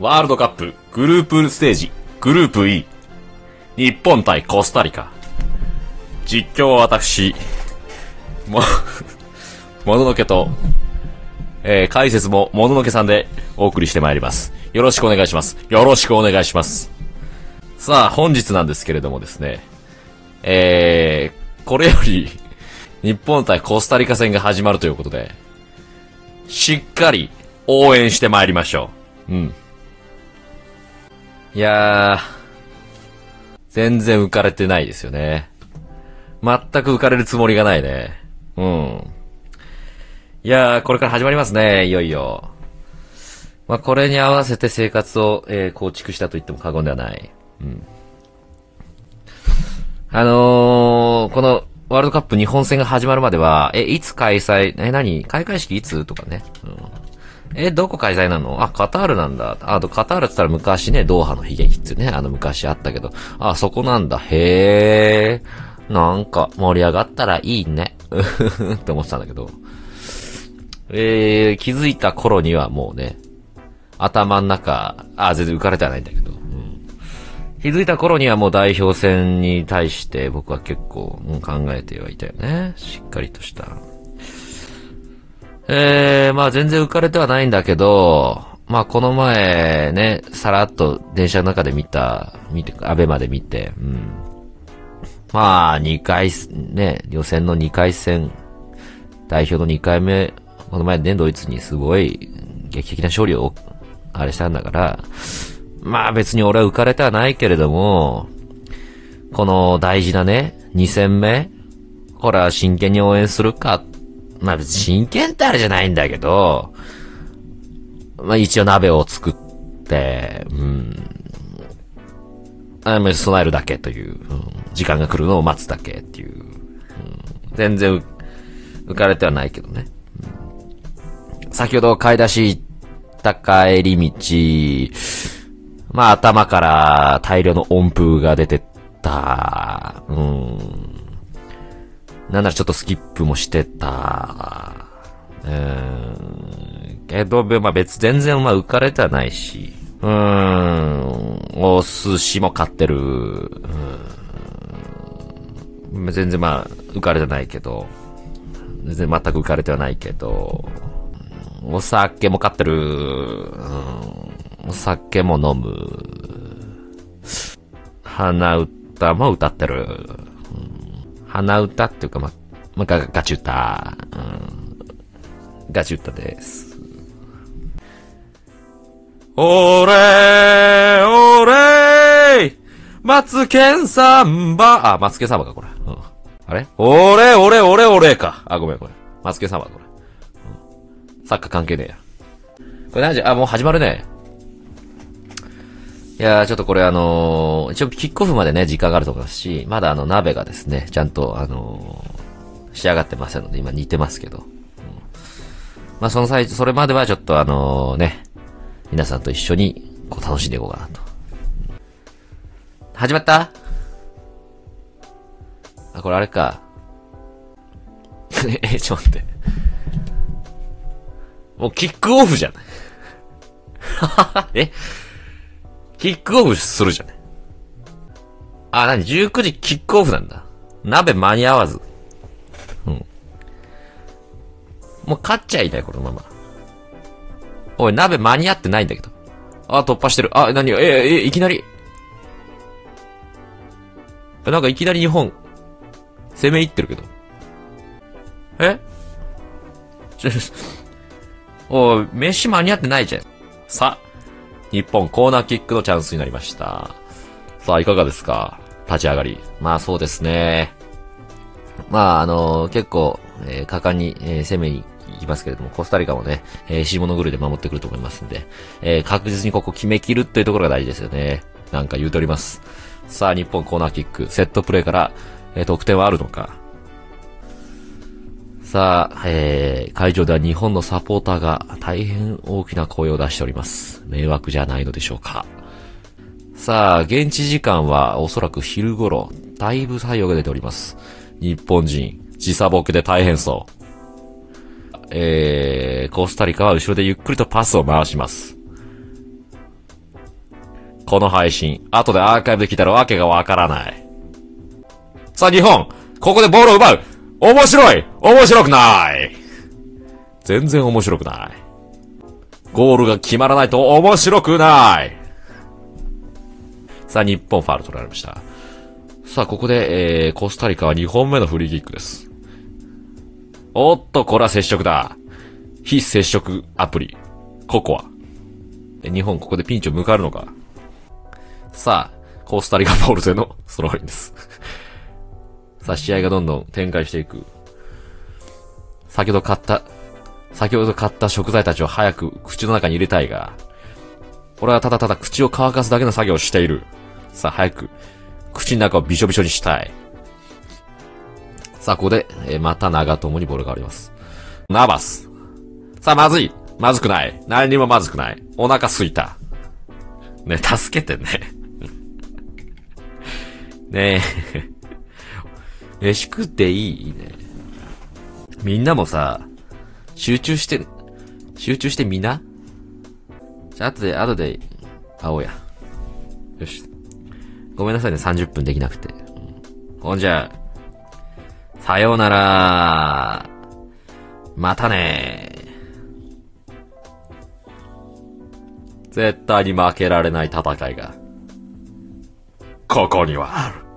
ワールドカップグループステージグループ E 日本対コスタリカ。実況は私もののけと、解説ももののけさんでお送りしてまいります。よろしくお願いします。よろしくお願いします。さあ本日なんですけれどもですね、これより日本対コスタリカ戦が始まるということで、しっかり応援してまいりましょう。うん。いやー、全然浮かれてないですよね。全く浮かれるつもりがないね。うん。いやー、これから始まりますね、いよいよ。まあ、これに合わせて生活を、構築したと言っても過言ではない。うん。この、ワールドカップ日本戦が始まるまでは、いつ開催、何開会式いつとかね。うん、どこ開催なの？あ、カタールなんだ。あと、カタールって言ったら昔ね、ドーハの悲劇っていうね、昔あったけど、あ、そこなんだ。へー。なんか、盛り上がったらいいね。って思ってたんだけど。気づいた頃にはもうね、頭の中、あ、全然浮かれてはないんだけど。気づいた頃にはもう代表戦に対して僕は結構考えてはいたよね。しっかりとした。まあ全然浮かれてはないんだけど、まあこの前ね、さらっと電車の中でアベマで見て、うん。まあ予選の2回戦、代表の2回目、この前ね、ドイツにすごい劇的な勝利をあれしたんだから、まあ別に俺は浮かれてはないけれども、この大事なね、2戦目、これは真剣に応援するか。まあ別に真剣ってあれじゃないんだけど、まあ一応鍋を作って、備えるだけという、時間が来るのを待つだけっていう、全然浮かれてはないけどね。先ほど買い出し行った帰り道、まあ頭から大量の音符が出てった。なんならちょっとスキップもしてた。けど、まあ全然まあ浮かれてはないし。お寿司も買ってる。全然まあ浮かれてないけど。全然全く浮かれてはないけど。お酒も買ってる。お酒も飲む。鼻歌も歌ってる。鼻歌っていうか、ガチ歌。ガチ歌です。オレオレマツケンサンバ。あ、マツケンサンバか、これ。あれオレオレオレオレか。あ、ごめん、これ。マツケンサンバ、これ。サッカー関係ねえや。これ何時？あ、もう始まるね。いやー、ちょっとこれ一応キックオフまでね、時間があると思いますし、まだ鍋がですね、ちゃんと仕上がってませんので、今煮てますけど。まあそれまではちょっとね、皆さんと一緒に、こう楽しんでいこうかなと。始まった？あ、これあれか。ちょっと待って。もうキックオフじゃん。キックオフするじゃね。あ、19時キックオフなんだ。鍋間に合わず。もう勝っちゃいない、このまま。おい、鍋間に合ってないんだけど。あ、突破してる。あ、何よ、いきなり。なんかいきなり日本、攻め入ってるけど。おい、飯間に合ってないじゃん。さあ。日本コーナーキックのチャンスになりました。さあ、いかがですか？立ち上がり。まあそうですね。まあ結構、果敢に、攻めに行きますけれども、コスタリカもね、死に物狂いで守ってくると思いますんで、確実にここ決め切るというところが大事ですよね。なんか言うております。さあ、日本コーナーキック、セットプレーから、得点はあるのか。さあ、会場では日本のサポーターが大変大きな声を出しております。迷惑じゃないのでしょうか。さあ、現地時間はおそらく昼頃、だいぶ太陽が出ております。日本人、時差ボケで大変そう。コスタリカは後ろでゆっくりとパスを回します。この配信、後でアーカイブで聞いたらわけがわからない。さあ、日本、ここでボールを奪う。面白い、面白くない。全然面白くない。ゴールが決まらないと面白くない。さあ、日本ファウル取られました。さあ、ここで、コスタリカは2本目のフリーキックです。おっと、これは接触だ。非接触アプリ。ココア。日本ここでピンチを迎えるのか。さあ、コスタリカボールでのスローインです。さあ、試合がどんどん展開していく。先ほど買った食材たちを早く口の中に入れたいが、俺はただただ口を乾かすだけの作業をしている。さあ、早く口の中をびしょびしょにしたい。さあ、ここで、また長友にボールがあります。ナバス。さあ、まずい。まずくない。何にもまずくない。お腹すいた。ね、助けてね。ねえ。飯食っていいね。みんなもさ、集中してみな。じゃあ、後で、会おうや。よし。ごめんなさいね、30分できなくて。ほんじゃ、さようなら。またね。絶対に負けられない戦いが、ここにはある。